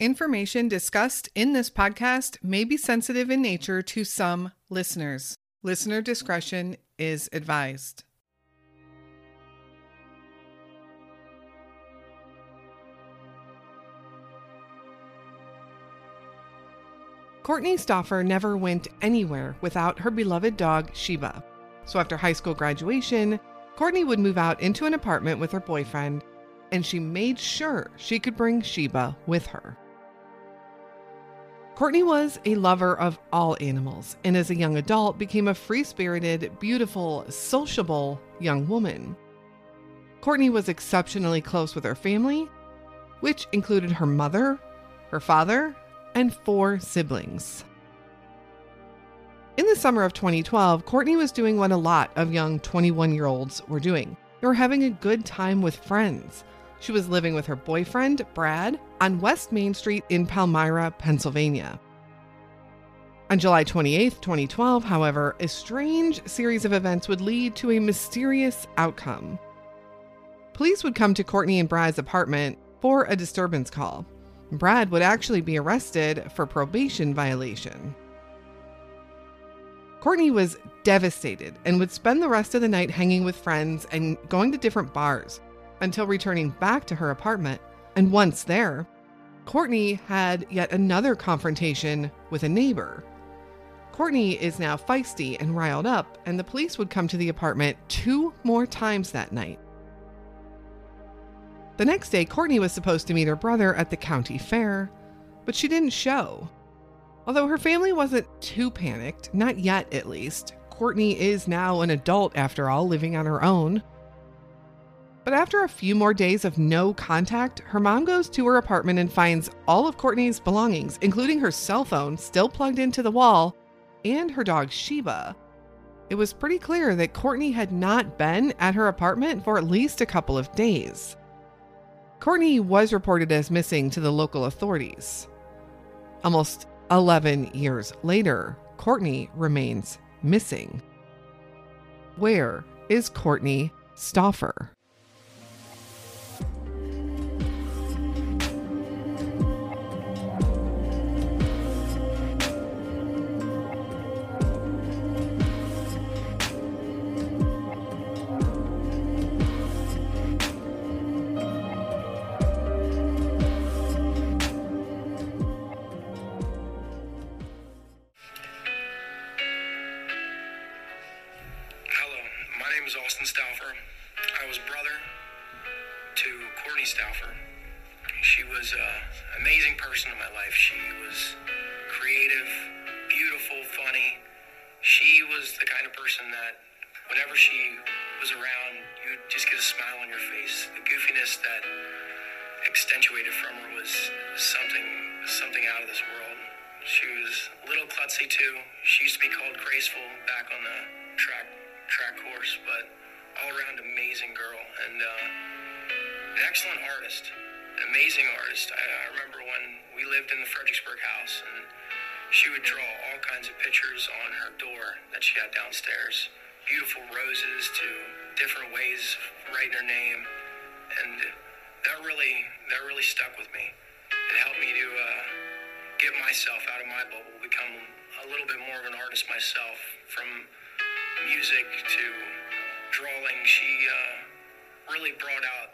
Information discussed in this podcast may be sensitive in nature to some listeners. Listener discretion is advised. Kortne Stouffer never went anywhere without her beloved dog, Sheba. So after high school graduation, Kortne would move out into an apartment with her boyfriend, and she made sure she could bring Sheba with her. Kortne was a lover of all animals, and as a young adult became a free-spirited, beautiful, sociable young woman. Kortne was exceptionally close with her family, which included her mother, her father, and 4 siblings. In the summer of 2012, Kortne was doing what a lot of young 21-year-olds were doing. They were having a good time with friends. She was living with her boyfriend, Brad, on West Main Street in Palmyra, Pennsylvania. On July 28, 2012, however, a strange series of events would lead to a mysterious outcome. Police would come to Kortne and Brad's apartment for a disturbance call. Brad would actually be arrested for probation violation. Kortne was devastated and would spend the rest of the night hanging with friends and going to different bars until returning back to her apartment. And once there, Kortne had yet another confrontation with a neighbor. Kortne is now feisty and riled up, and the police would come to the apartment 2 more times that night. The next day, Kortne was supposed to meet her brother at the county fair, but she didn't show. Although her family wasn't too panicked, not yet at least. Kortne is now an adult, after all, living on her own. But after a few more days of no contact, her mom goes to her apartment and finds all of Kortne's belongings, including her cell phone still plugged into the wall, and her dog Sheba. It was pretty clear that Kortne had not been at her apartment for at least a couple of days. Kortne was reported as missing to the local authorities. Almost 11 years later, Kortne remains missing. Where is Kortne Stouffer? Austin Stouffer. I was brother to Kortne Stouffer. She was an amazing person in my life. She was creative, beautiful, funny. She was the kind of person that whenever she was around, you'd just get a smile on your face. The goofiness that extenuated from her was something out of this world. She was a little klutzy too. She used to be called Graceful back on the track course, but all around amazing girl, and an excellent artist, an amazing artist. I remember when we lived in the Fredericksburg house, and she would draw all kinds of pictures on her door that she had downstairs, beautiful roses to different ways of writing her name, and that really stuck with me. It helped me to get myself out of my bubble, become a little bit more of an artist myself. From music to drawing, she really brought out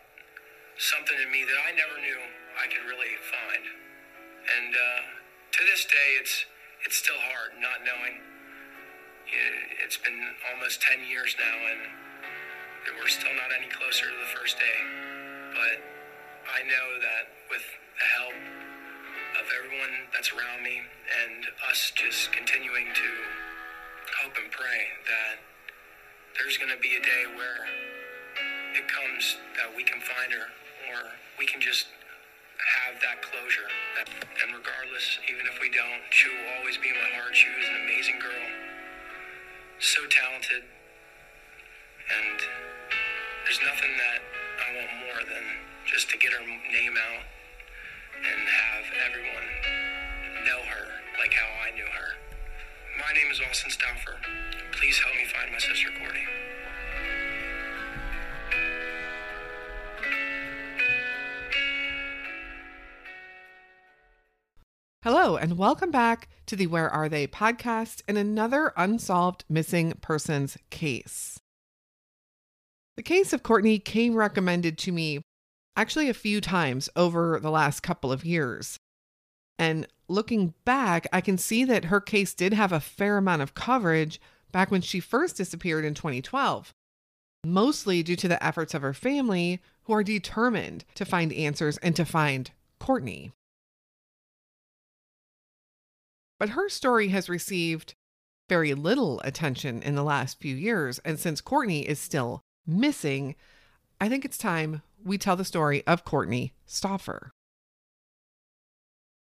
something in me that I never knew I could really find. And to this day, it's still hard not knowing. It's been almost 10 years now, and we're still not any closer to the first day. But I know that with the help of everyone that's around me and us just continuing to hope and pray that there's going to be a day where it comes that we can find her, or we can just have that closure. And regardless, even if we don't, she will always be in my heart. She was an amazing girl, so talented, and there's nothing that I want more than just to get her name out and have everyone know her like how I knew her. My name is Austin Stouffer. Please help me find my sister, Kortne. Hello, and welcome back to the Where Are They podcast and another unsolved missing persons case. The case of Kortne came recommended to me actually a few times over the last couple of years. And looking back, I can see that her case did have a fair amount of coverage back when she first disappeared in 2012, mostly due to the efforts of her family, who are determined to find answers and to find Kortne. But her story has received very little attention in the last few years, and since Kortne is still missing, I think it's time we tell the story of Kortne Stouffer.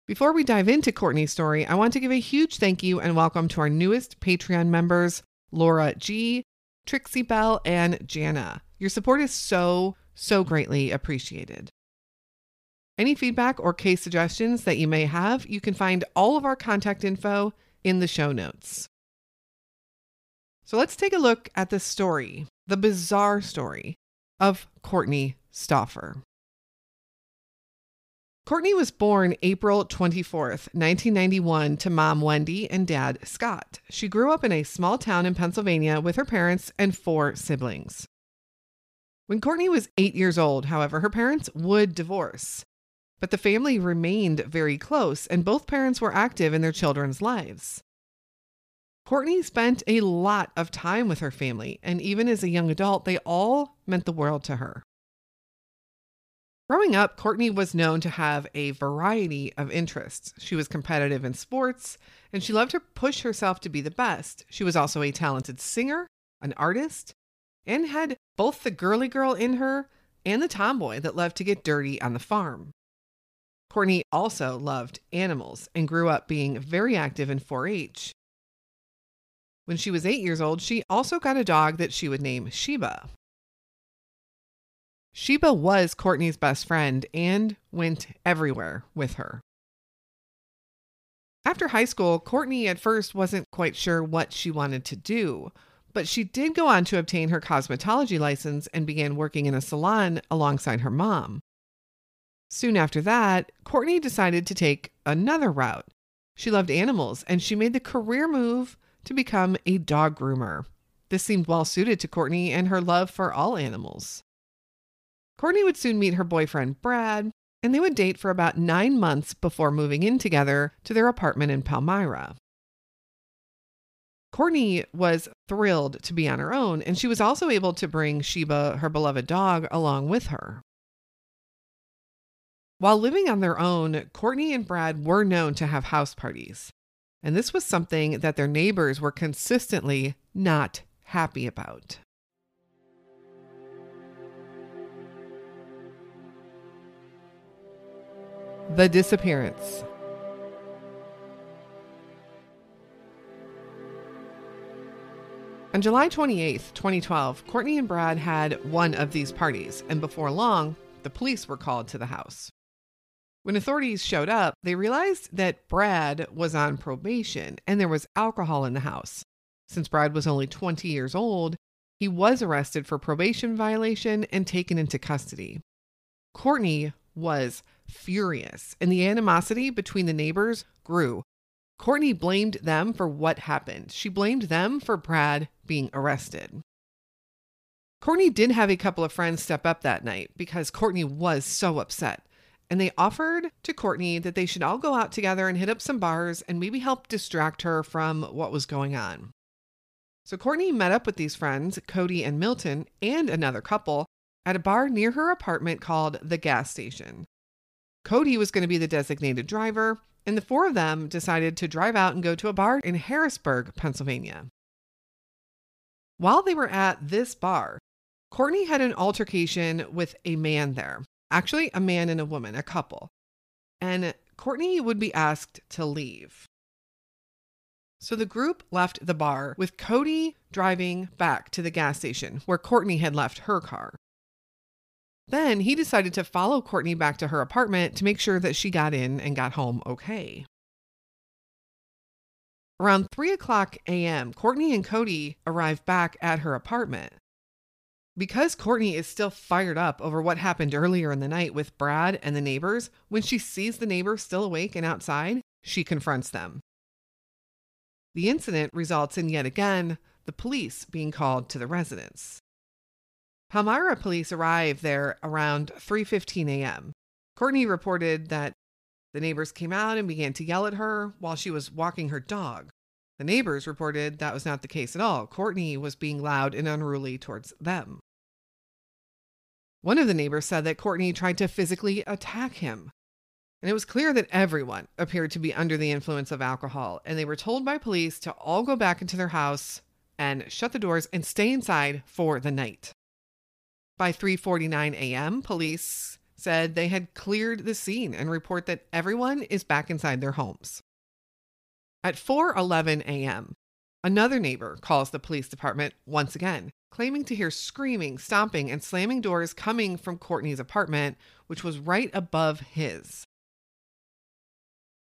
Before we dive into Kortne's story, I want to give a huge thank you and welcome to our newest Patreon members, Laura G., Trixie Bell, and Jana. Your support is so greatly appreciated. Any feedback or case suggestions that you may have, you can find all of our contact info in the show notes. So let's take a look at the story, the bizarre story of Kortne Stouffer. Kortne was born April 24th, 1991, to mom Wendy and dad Scott. She grew up in a small town in Pennsylvania with her parents and four siblings. When Kortne was 8 years old, however, her parents would divorce, but the family remained very close and both parents were active in their children's lives. Kortne spent a lot of time with her family, and even as a young adult, they all meant the world to her. Growing up, Kortne was known to have a variety of interests. She was competitive in sports, and she loved to push herself to be the best. She was also a talented singer, an artist, and had both the girly girl in her and the tomboy that loved to get dirty on the farm. Kortne also loved animals and grew up being very active in 4-H. When she was 8 years old, she also got a dog that she would name Sheba. Sheba was Kortne's best friend and went everywhere with her. After high school, Kortne at first wasn't quite sure what she wanted to do, but she did go on to obtain her cosmetology license and began working in a salon alongside her mom. Soon after that, Kortne decided to take another route. She loved animals and she made the career move to become a dog groomer. This seemed well suited to Kortne and her love for all animals. Kortne would soon meet her boyfriend, Brad, and they would date for about 9 months before moving in together to their apartment in Palmyra. Kortne was thrilled to be on her own, and she was also able to bring Sheba, her beloved dog, along with her. While living on their own, Kortne and Brad were known to have house parties, and this was something that their neighbors were consistently not happy about. The disappearance. On July 28th, 2012, Kortne and Brad had one of these parties, and before long, the police were called to the house. When authorities showed up, they realized that Brad was on probation and there was alcohol in the house. Since Brad was only 20 years old, he was arrested for probation violation and taken into custody. Kortne was furious, and the animosity between the neighbors grew. Kortne blamed them for what happened. She blamed them for Brad being arrested. Kortne did have a couple of friends step up that night because Kortne was so upset, and they offered to Kortne that they should all go out together and hit up some bars and maybe help distract her from what was going on. So Kortne met up with these friends, Cody and Milton, and another couple at a bar near her apartment called The Gas Station. Cody was going to be the designated driver, and the four of them decided to drive out and go to a bar in Harrisburg, Pennsylvania. While they were at this bar, Kortne had an altercation with a man there. Actually, a man and a woman, a couple. And Kortne would be asked to leave. So the group left the bar with Cody driving back to the gas station where Kortne had left her car. Then he decided to follow Kortne back to her apartment to make sure that she got in and got home okay. Around 3 o'clock a.m., Kortne and Cody arrived back at her apartment. Because Kortne is still fired up over what happened earlier in the night with Brad and the neighbors, when she sees the neighbor still awake and outside, she confronts them. The incident results in yet again the police being called to the residence. Palmyra police arrive there around 3:15 a.m. Kortne reported that the neighbors came out and began to yell at her while she was walking her dog. The neighbors reported that was not the case at all. Kortne was being loud and unruly towards them. One of the neighbors said that Kortne tried to physically attack him. And it was clear that everyone appeared to be under the influence of alcohol, and they were told by police to all go back into their house and shut the doors and stay inside for the night. By 3:49 a.m., police said they had cleared the scene and report that everyone is back inside their homes. At 4:11 a.m., another neighbor calls the police department once again, claiming to hear screaming, stomping, and slamming doors coming from Kortne's apartment, which was right above his.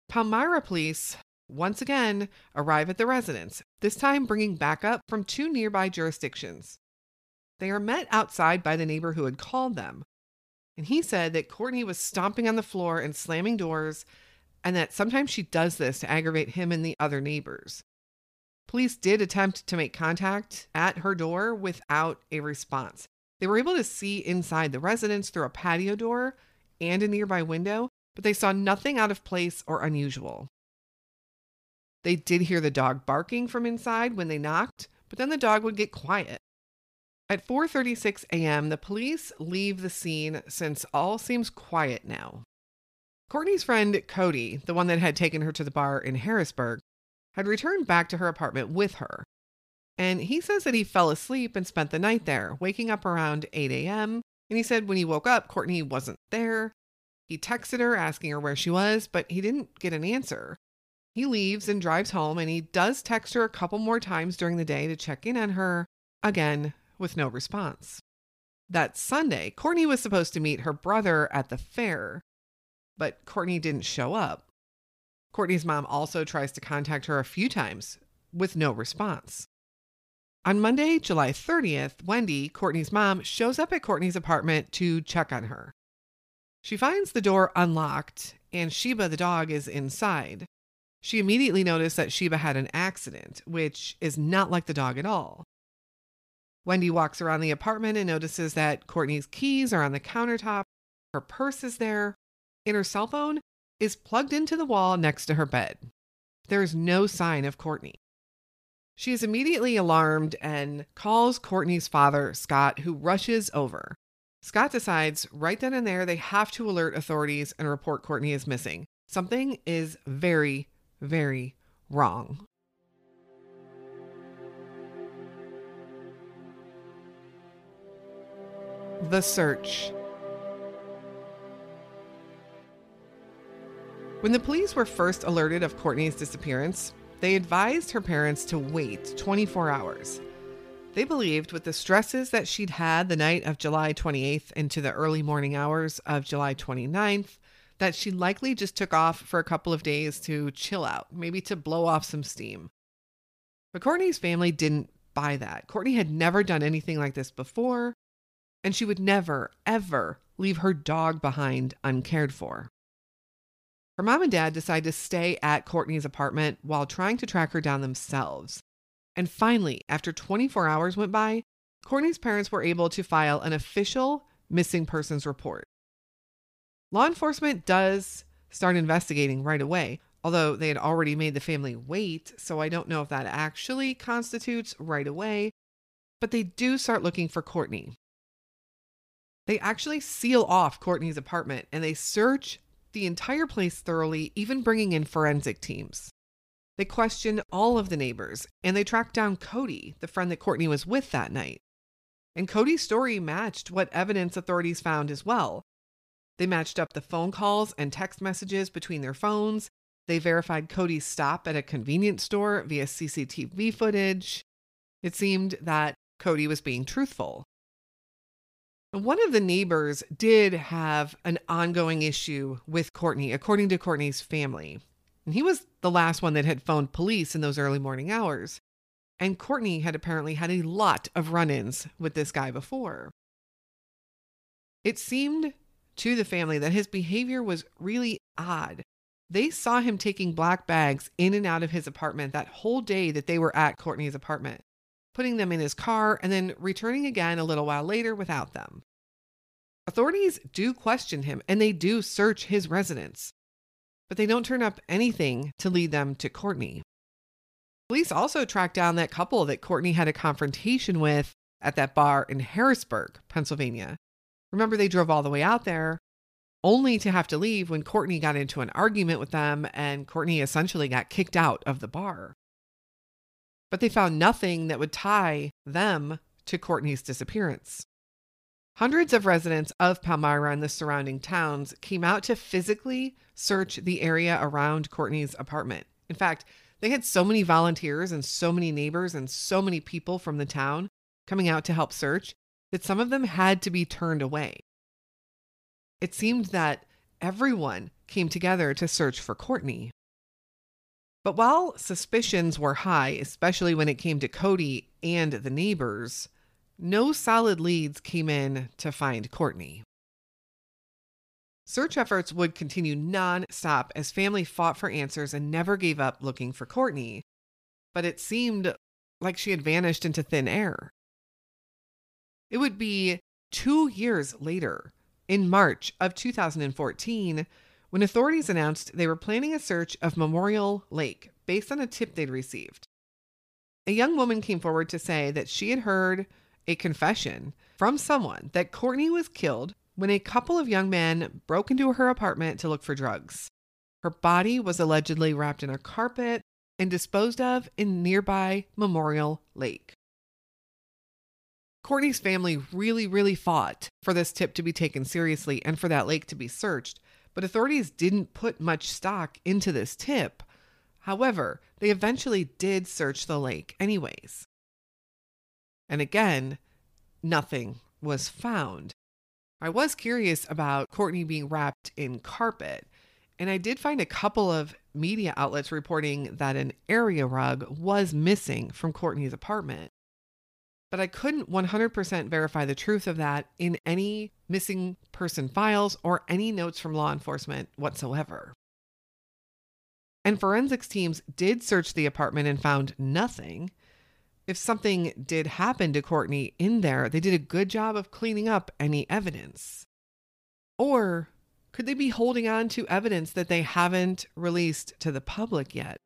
Palmyra police once again arrive at the residence, this time bringing backup from two nearby jurisdictions. They are met outside by the neighbor who had called them, and he said that Kortne was stomping on the floor and slamming doors, and that sometimes she does this to aggravate him and the other neighbors. Police did attempt to make contact at her door without a response. They were able to see inside the residence through a patio door and a nearby window, but they saw nothing out of place or unusual. They did hear the dog barking from inside when they knocked, but then the dog would get quiet. At 4:36 a.m., the police leave the scene since all seems quiet now. Kortne's friend Cody, the one that had taken her to the bar in Harrisburg, had returned back to her apartment with her. And he says that he fell asleep and spent the night there, waking up around 8 a.m. And he said when he woke up, Kortne wasn't there. He texted her asking her where she was, but he didn't get an answer. He leaves and drives home, and he does text her a couple more times during the day to check in on her, again, with no response. That Sunday, Kortne was supposed to meet her brother at the fair, but Kortne didn't show up. Kortne's mom also tries to contact her a few times with no response. On Monday, July 30th, Wendy, Kortne's mom, shows up at Kortne's apartment to check on her. She finds the door unlocked, and Sheba the dog is inside. She immediately noticed that Sheba had an accident, which is not like the dog at all. Wendy walks around the apartment and notices that Kortne's keys are on the countertop, her purse is there, and her cell phone is plugged into the wall next to her bed. There is no sign of Kortne. She is immediately alarmed and calls Kortne's father, Scott, who rushes over. Scott decides right then and there they have to alert authorities and report Kortne is missing. Something is very, very wrong. The search. When the police were first alerted of Kortne's disappearance, they advised her parents to wait 24 hours. They believed with the stresses that she'd had the night of July 28th into the early morning hours of July 29th, that she likely just took off for a couple of days to chill out, maybe to blow off some steam. But Kortne's family didn't buy that. Kortne had never done anything like this before, and she would never, ever leave her dog behind uncared for. Her mom and dad decide to stay at Kortne's apartment while trying to track her down themselves. And finally, after 24 hours went by, Kortne's parents were able to file an official missing persons report. Law enforcement does start investigating right away, although they had already made the family wait, so I don't know if that actually constitutes right away, but they do start looking for Kortne. They actually seal off Kortne's apartment and they search the entire place thoroughly, even bringing in forensic teams. They question all of the neighbors, and they tracked down Cody, the friend that Kortne was with that night. And Cody's story matched what evidence authorities found as well. They matched up the phone calls and text messages between their phones. They verified Cody's stop at a convenience store via CCTV footage. It seemed that Cody was being truthful. One of the neighbors did have an ongoing issue with Kortne, according to Kortne's family. And he was the last one that had phoned police in those early morning hours. And Kortne had apparently had a lot of run-ins with this guy before. It seemed to the family that his behavior was really odd. They saw him taking black bags in and out of his apartment that whole day that they were at Kortne's apartment, putting them in his car, and then returning again a little while later without them. Authorities do question him, and they do search his residence, but they don't turn up anything to lead them to Kortne. Police also tracked down that couple that Kortne had a confrontation with at that bar in Harrisburg, Pennsylvania. Remember, they drove all the way out there, only to have to leave when Kortne got into an argument with them, and Kortne essentially got kicked out of the bar. But they found nothing that would tie them to Kortne's disappearance. Hundreds of residents of Palmyra and the surrounding towns came out to physically search the area around Kortne's apartment. In fact, they had so many volunteers and so many neighbors and so many people from the town coming out to help search that some of them had to be turned away. It seemed that everyone came together to search for Kortne. But while suspicions were high, especially when it came to Cody and the neighbors, no solid leads came in to find Kortne. Search efforts would continue nonstop as family fought for answers and never gave up looking for Kortne, but it seemed like she had vanished into thin air. It would be 2 years later, in March of 2014, when authorities announced they were planning a search of Memorial Lake based on a tip they'd received. A young woman came forward to say that she had heard a confession from someone that Kortne was killed when a couple of young men broke into her apartment to look for drugs. Her body was allegedly wrapped in a carpet and disposed of in nearby Memorial Lake. Kortne's family really fought for this tip to be taken seriously and for that lake to be searched, but authorities didn't put much stock into this tip. However, they eventually did search the lake anyways. And again, nothing was found. I was curious about Kortne being wrapped in carpet, and I did find a couple of media outlets reporting that an area rug was missing from Kortne's apartment. But I couldn't 100% verify the truth of that in any missing person files or any notes from law enforcement whatsoever. And forensics teams did search the apartment and found nothing. If something did happen to Kortne in there, they did a good job of cleaning up any evidence. Or could they be holding on to evidence that they haven't released to the public yet?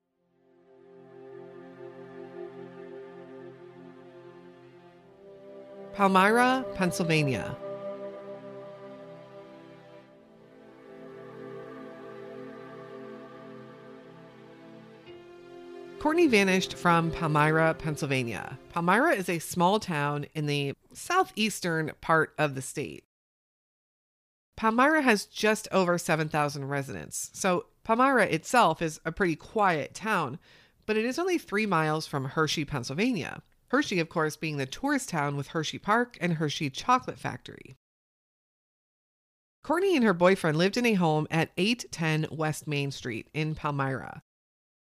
Palmyra, Pennsylvania. Kortne vanished from Palmyra, Pennsylvania. Palmyra is a small town in the southeastern part of the state. Palmyra has just over 7,000 residents, so Palmyra itself is a pretty quiet town, but it is only 3 miles from Hershey, Pennsylvania. Hershey, of course, being the tourist town with Hershey Park and Hershey Chocolate Factory. Kortne and her boyfriend lived in a home at 810 West Main Street in Palmyra.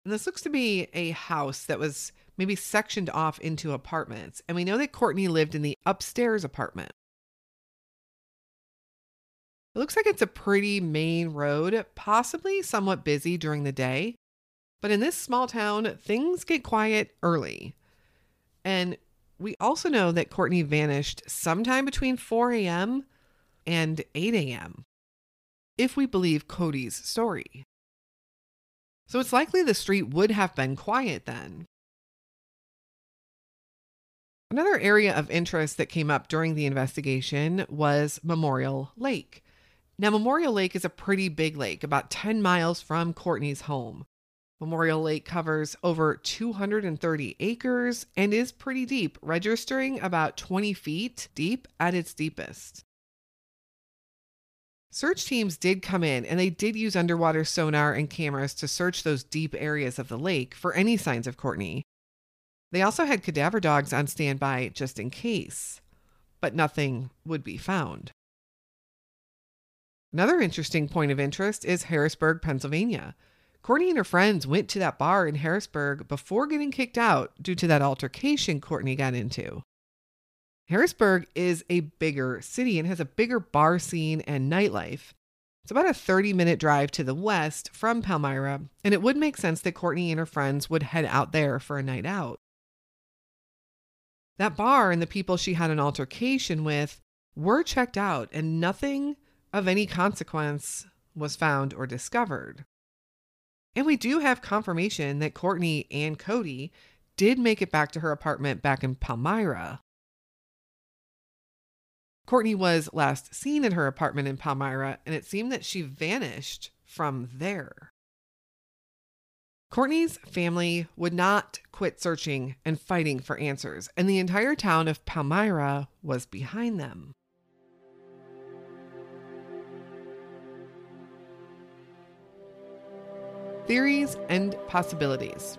And this looks to be a house that was maybe sectioned off into apartments. And we know that Kortne lived in the upstairs apartment. It looks like it's a pretty main road, possibly somewhat busy during the day. But in this small town, things get quiet early. And we also know that Kortne vanished sometime between 4 a.m. and 8 a.m., if we believe Cody's story. So it's likely the street would have been quiet then. Another area of interest that came up during the investigation was Memorial Lake. Now, Memorial Lake is a pretty big lake, about 10 miles from Kortne's home. Memorial Lake covers over 230 acres and is pretty deep, registering about 20 feet deep at its deepest. Search teams did come in, and they did use underwater sonar and cameras to search those deep areas of the lake for any signs of Kortne. They also had cadaver dogs on standby just in case, but nothing would be found. Another interesting point of interest is Harrisburg, Pennsylvania. Kortne and her friends went to that bar in Harrisburg before getting kicked out due to that altercation Kortne got into. Harrisburg is a bigger city and has a bigger bar scene and nightlife, It's about a 30-minute drive to the west from Palmyra, and it would make sense that Kortne and her friends would head out there for a night out. That bar and the people she had an altercation with were checked out, and nothing of any consequence was found or discovered. And we do have confirmation that Kortne and Cody did make it back to her apartment back in Palmyra. Kortne was last seen at her apartment in Palmyra, and it seemed that she vanished from there. Kortne's family would not quit searching and fighting for answers, and the entire town of Palmyra was behind them. Theories and possibilities.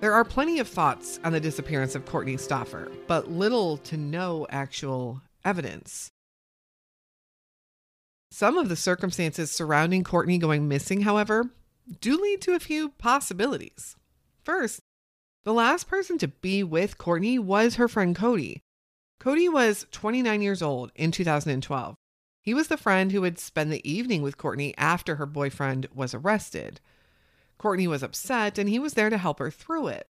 There are plenty of thoughts on the disappearance of Kortne Stouffer, but little to no actual evidence. Some of the circumstances surrounding Kortne going missing, however, do lead to a few possibilities. First, the last person to be with Kortne was her friend Cody. Cody was 29 years old in 2012. He was the friend who would spend the evening with Kortne after her boyfriend was arrested. Kortne was upset, and he was there to help her through it.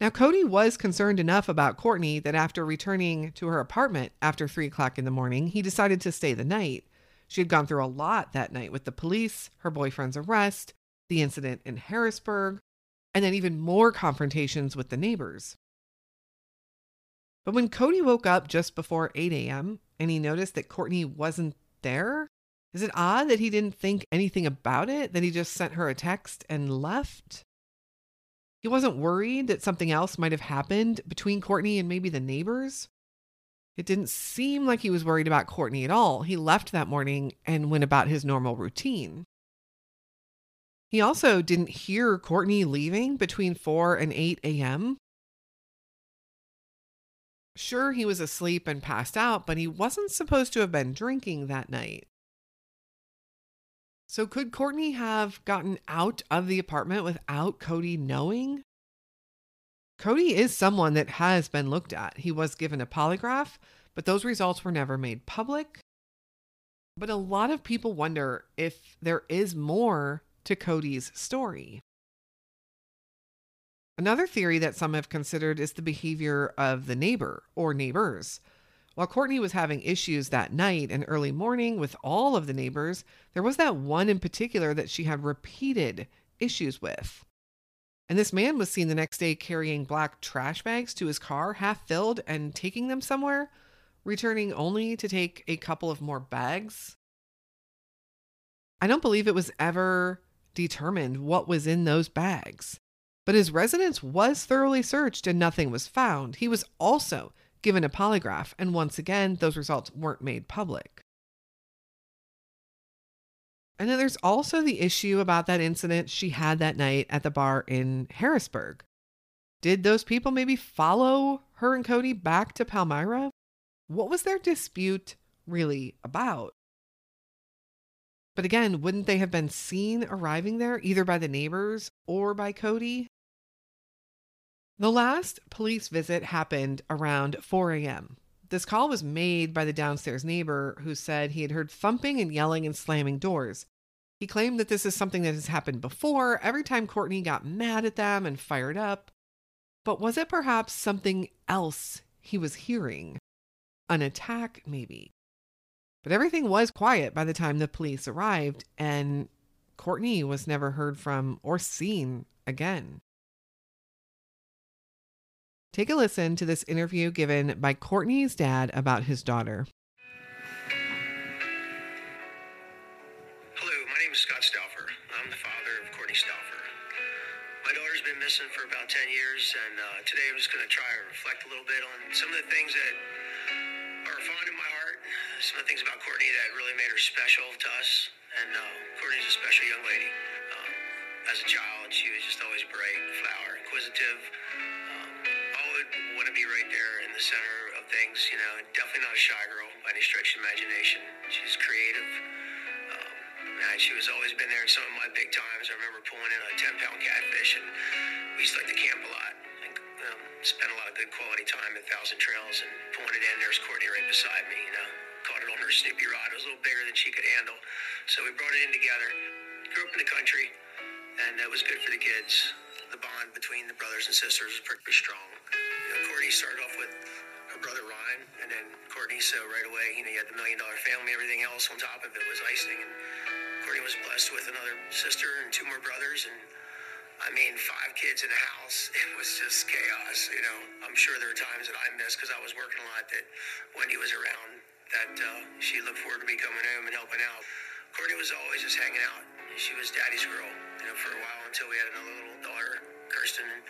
Now, Cody was concerned enough about Kortne that after returning to her apartment after 3 o'clock in the morning, he decided to stay the night. She had gone through a lot that night with the police, her boyfriend's arrest, the incident in Harrisburg, and then even more confrontations with the neighbors. But when Cody woke up just before 8 a.m. and he noticed that Kortne wasn't there, is it odd that he didn't think anything about it, that he just sent her a text and left? He wasn't worried that something else might have happened between Kortne and maybe the neighbors. It didn't seem like he was worried about Kortne at all. He left that morning and went about his normal routine. He also didn't hear Kortne leaving between 4 and 8 a.m. Sure, he was asleep and passed out, but he wasn't supposed to have been drinking that night. So could Kortne have gotten out of the apartment without Cody knowing? Cody is someone that has been looked at. He was given a polygraph, but those results were never made public. But a lot of people wonder if there is more to Cody's story. Another theory that some have considered is the behavior of the neighbor or neighbors. While Kortne was having issues that night and early morning with all of the neighbors, there was that one in particular that she had repeated issues with. And this man was seen the next day carrying black trash bags to his car, half filled, and taking them somewhere, returning only to take a couple of more bags. I don't believe it was ever determined what was in those bags, but his residence was thoroughly searched and nothing was found. He was also given a polygraph, and once again, those results weren't made public. And then there's also the issue about that incident she had that night at the bar in Harrisburg. Did those people maybe follow her and Cody back to Palmyra? What was their dispute really about? But again, wouldn't they have been seen arriving there either by the neighbors or by Cody? The last police visit happened around 4 a.m. This call was made by the downstairs neighbor who said he had heard thumping and yelling and slamming doors. He claimed that this is something that has happened before, every time Kortne got mad at them and fired up. But was it perhaps something else he was hearing? An attack, maybe. But everything was quiet by the time the police arrived, and Kortne was never heard from or seen again. Take a listen to this interview given by Kortne's dad about his daughter. Hello, my name is Scott Stouffer. I'm the father of Kortne Stouffer. My daughter's been missing for about 10 years, and today I'm just going to try to reflect a little bit on some of the things that are fond in my heart, some of the things about Kortne that really made her special to us. And Kortne's a special young lady. As a child, she was just always bright, flower, inquisitive. Want to be right there in the center of things, you know. Definitely not a shy girl by any stretch of imagination. She's creative. Man, she was always been there in some of my big times. I remember pulling in a 10-pound catfish, and we used to like to camp a lot. And, spent a lot of good quality time at Thousand Trails, and pointed in, there's Kortne right beside me, you know. Caught it on her snippy rod. It was a little bigger than she could handle. So we brought it in together. Grew up in the country, and it was good for the kids. The bond between the brothers and sisters was pretty strong. You know, Kortne started off with her brother Ryan, and then Kortne, so right away, you know, you had the $1 million family, everything else on top of it was icing. And Kortne was blessed with another sister and two more brothers, and I mean, 5 kids in a house, it was just chaos, you know. I'm sure there were times that I missed, because I was working a lot, that Wendy was around, that she looked forward to me coming home and helping out. Kortne was always just hanging out. She was daddy's girl, you know, for a while, until we had another little daughter, Kirsten. And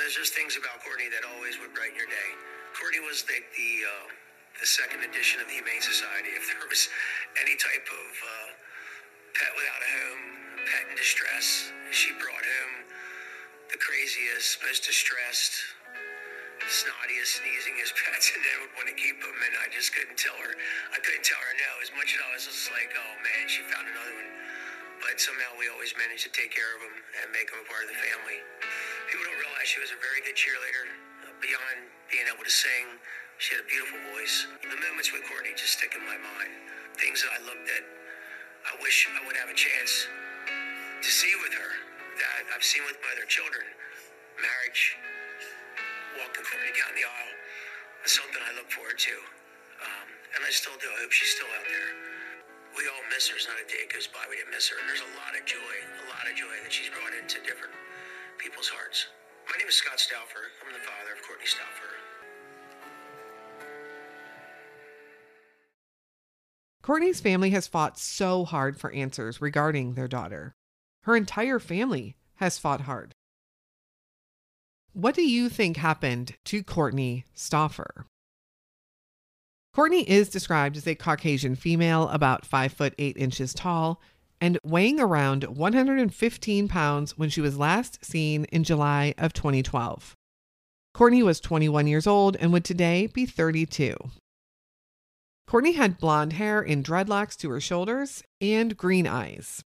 there's just things about Kortne that always would brighten your day. Kortne was like the second edition of the Humane Society. If there was any type of pet without a home, pet in distress, she brought home the craziest, most distressed, snottiest, sneeziest pets, and then would want to keep them, and I just couldn't tell her. I couldn't tell her no, as much as I was just like, oh man, she found another one. But somehow we always managed to take care of them and make them a part of the family. People don't realize she was a very good cheerleader. Beyond being able to sing, she had a beautiful voice. The moments with Kortne just stick in my mind. Things that I looked at, I wish I would have a chance to see with her, that I've seen with my other children. Marriage, walking Kortne down the aisle, is something I look forward to. And I still do. I hope she's still out there. We all miss her. There's not a day goes by we didn't miss her. And there's a lot of joy that she's brought into different people's hearts. My name is Scott Stouffer. I'm the father of Kortne Stouffer. Kortne's family has fought so hard for answers regarding their daughter. Her entire family has fought hard. What do you think happened to Kortne Stouffer? Kortne is described as a Caucasian female, about 5'8" tall and weighing around 115 pounds when she was last seen in July of 2012. Kortne was 21 years old and would today be 32. Kortne had blonde hair in dreadlocks to her shoulders and green eyes.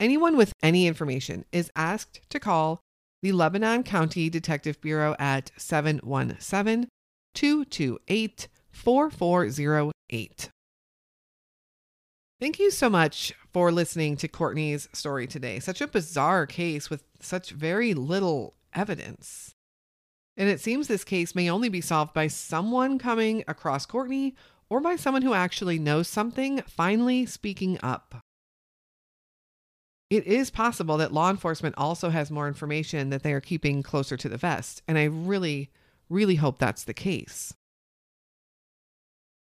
Anyone with any information is asked to call the Lebanon County Detective Bureau at 717-228-4408. Thank you so much for listening to Kortne's story today. Such a bizarre case with such very little evidence. And it seems this case may only be solved by someone coming across Kortne, or by someone who actually knows something finally speaking up. It is possible that law enforcement also has more information that they are keeping closer to the vest, and I really, really hope that's the case.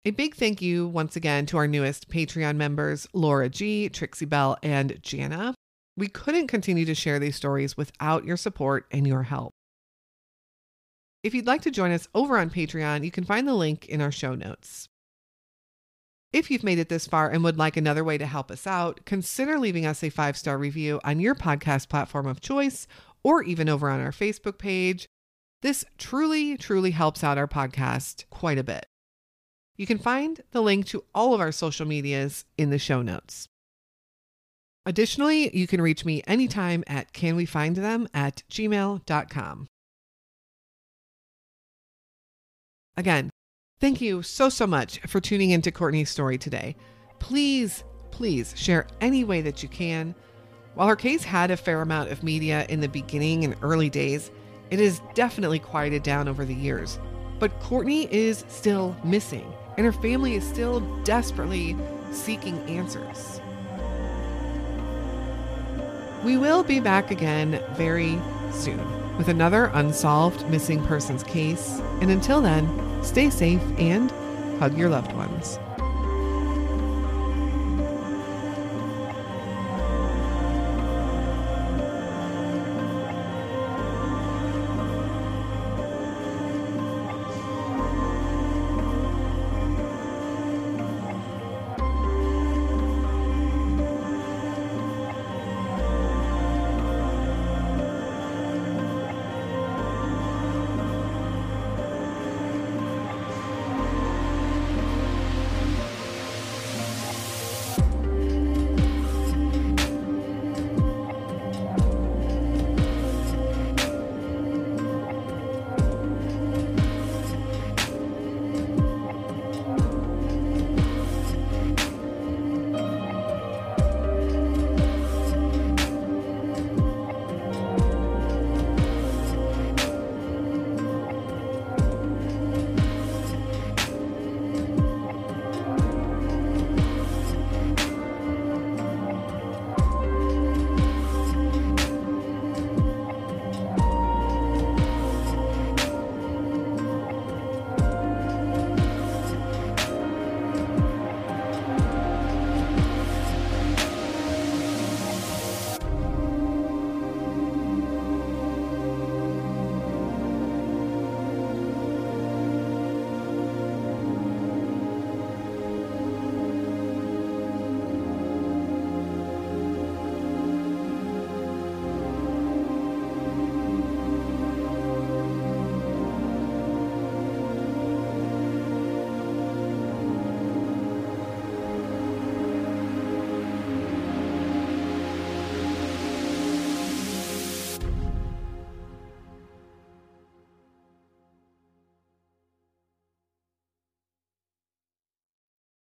A big thank you once again to our newest Patreon members, Laura G., Trixie Bell, and Jana. We couldn't continue to share these stories without your support and your help. If you'd like to join us over on Patreon, you can find the link in our show notes. If you've made it this far and would like another way to help us out, consider leaving us a 5-star review on your podcast platform of choice, or even over on our Facebook page. This truly, truly helps out our podcast quite a bit. You can find the link to all of our social medias in the show notes. Additionally, you can reach me anytime at canwefindthem@gmail.com. Again, thank you so much for tuning into Kortne's story today. Please, please share any way that you can. While her case had a fair amount of media in the beginning and early days, it has definitely quieted down over the years. But Kortne is still missing, and her family is still desperately seeking answers. We will be back again very soon with another unsolved missing persons case. And until then, stay safe and hug your loved ones.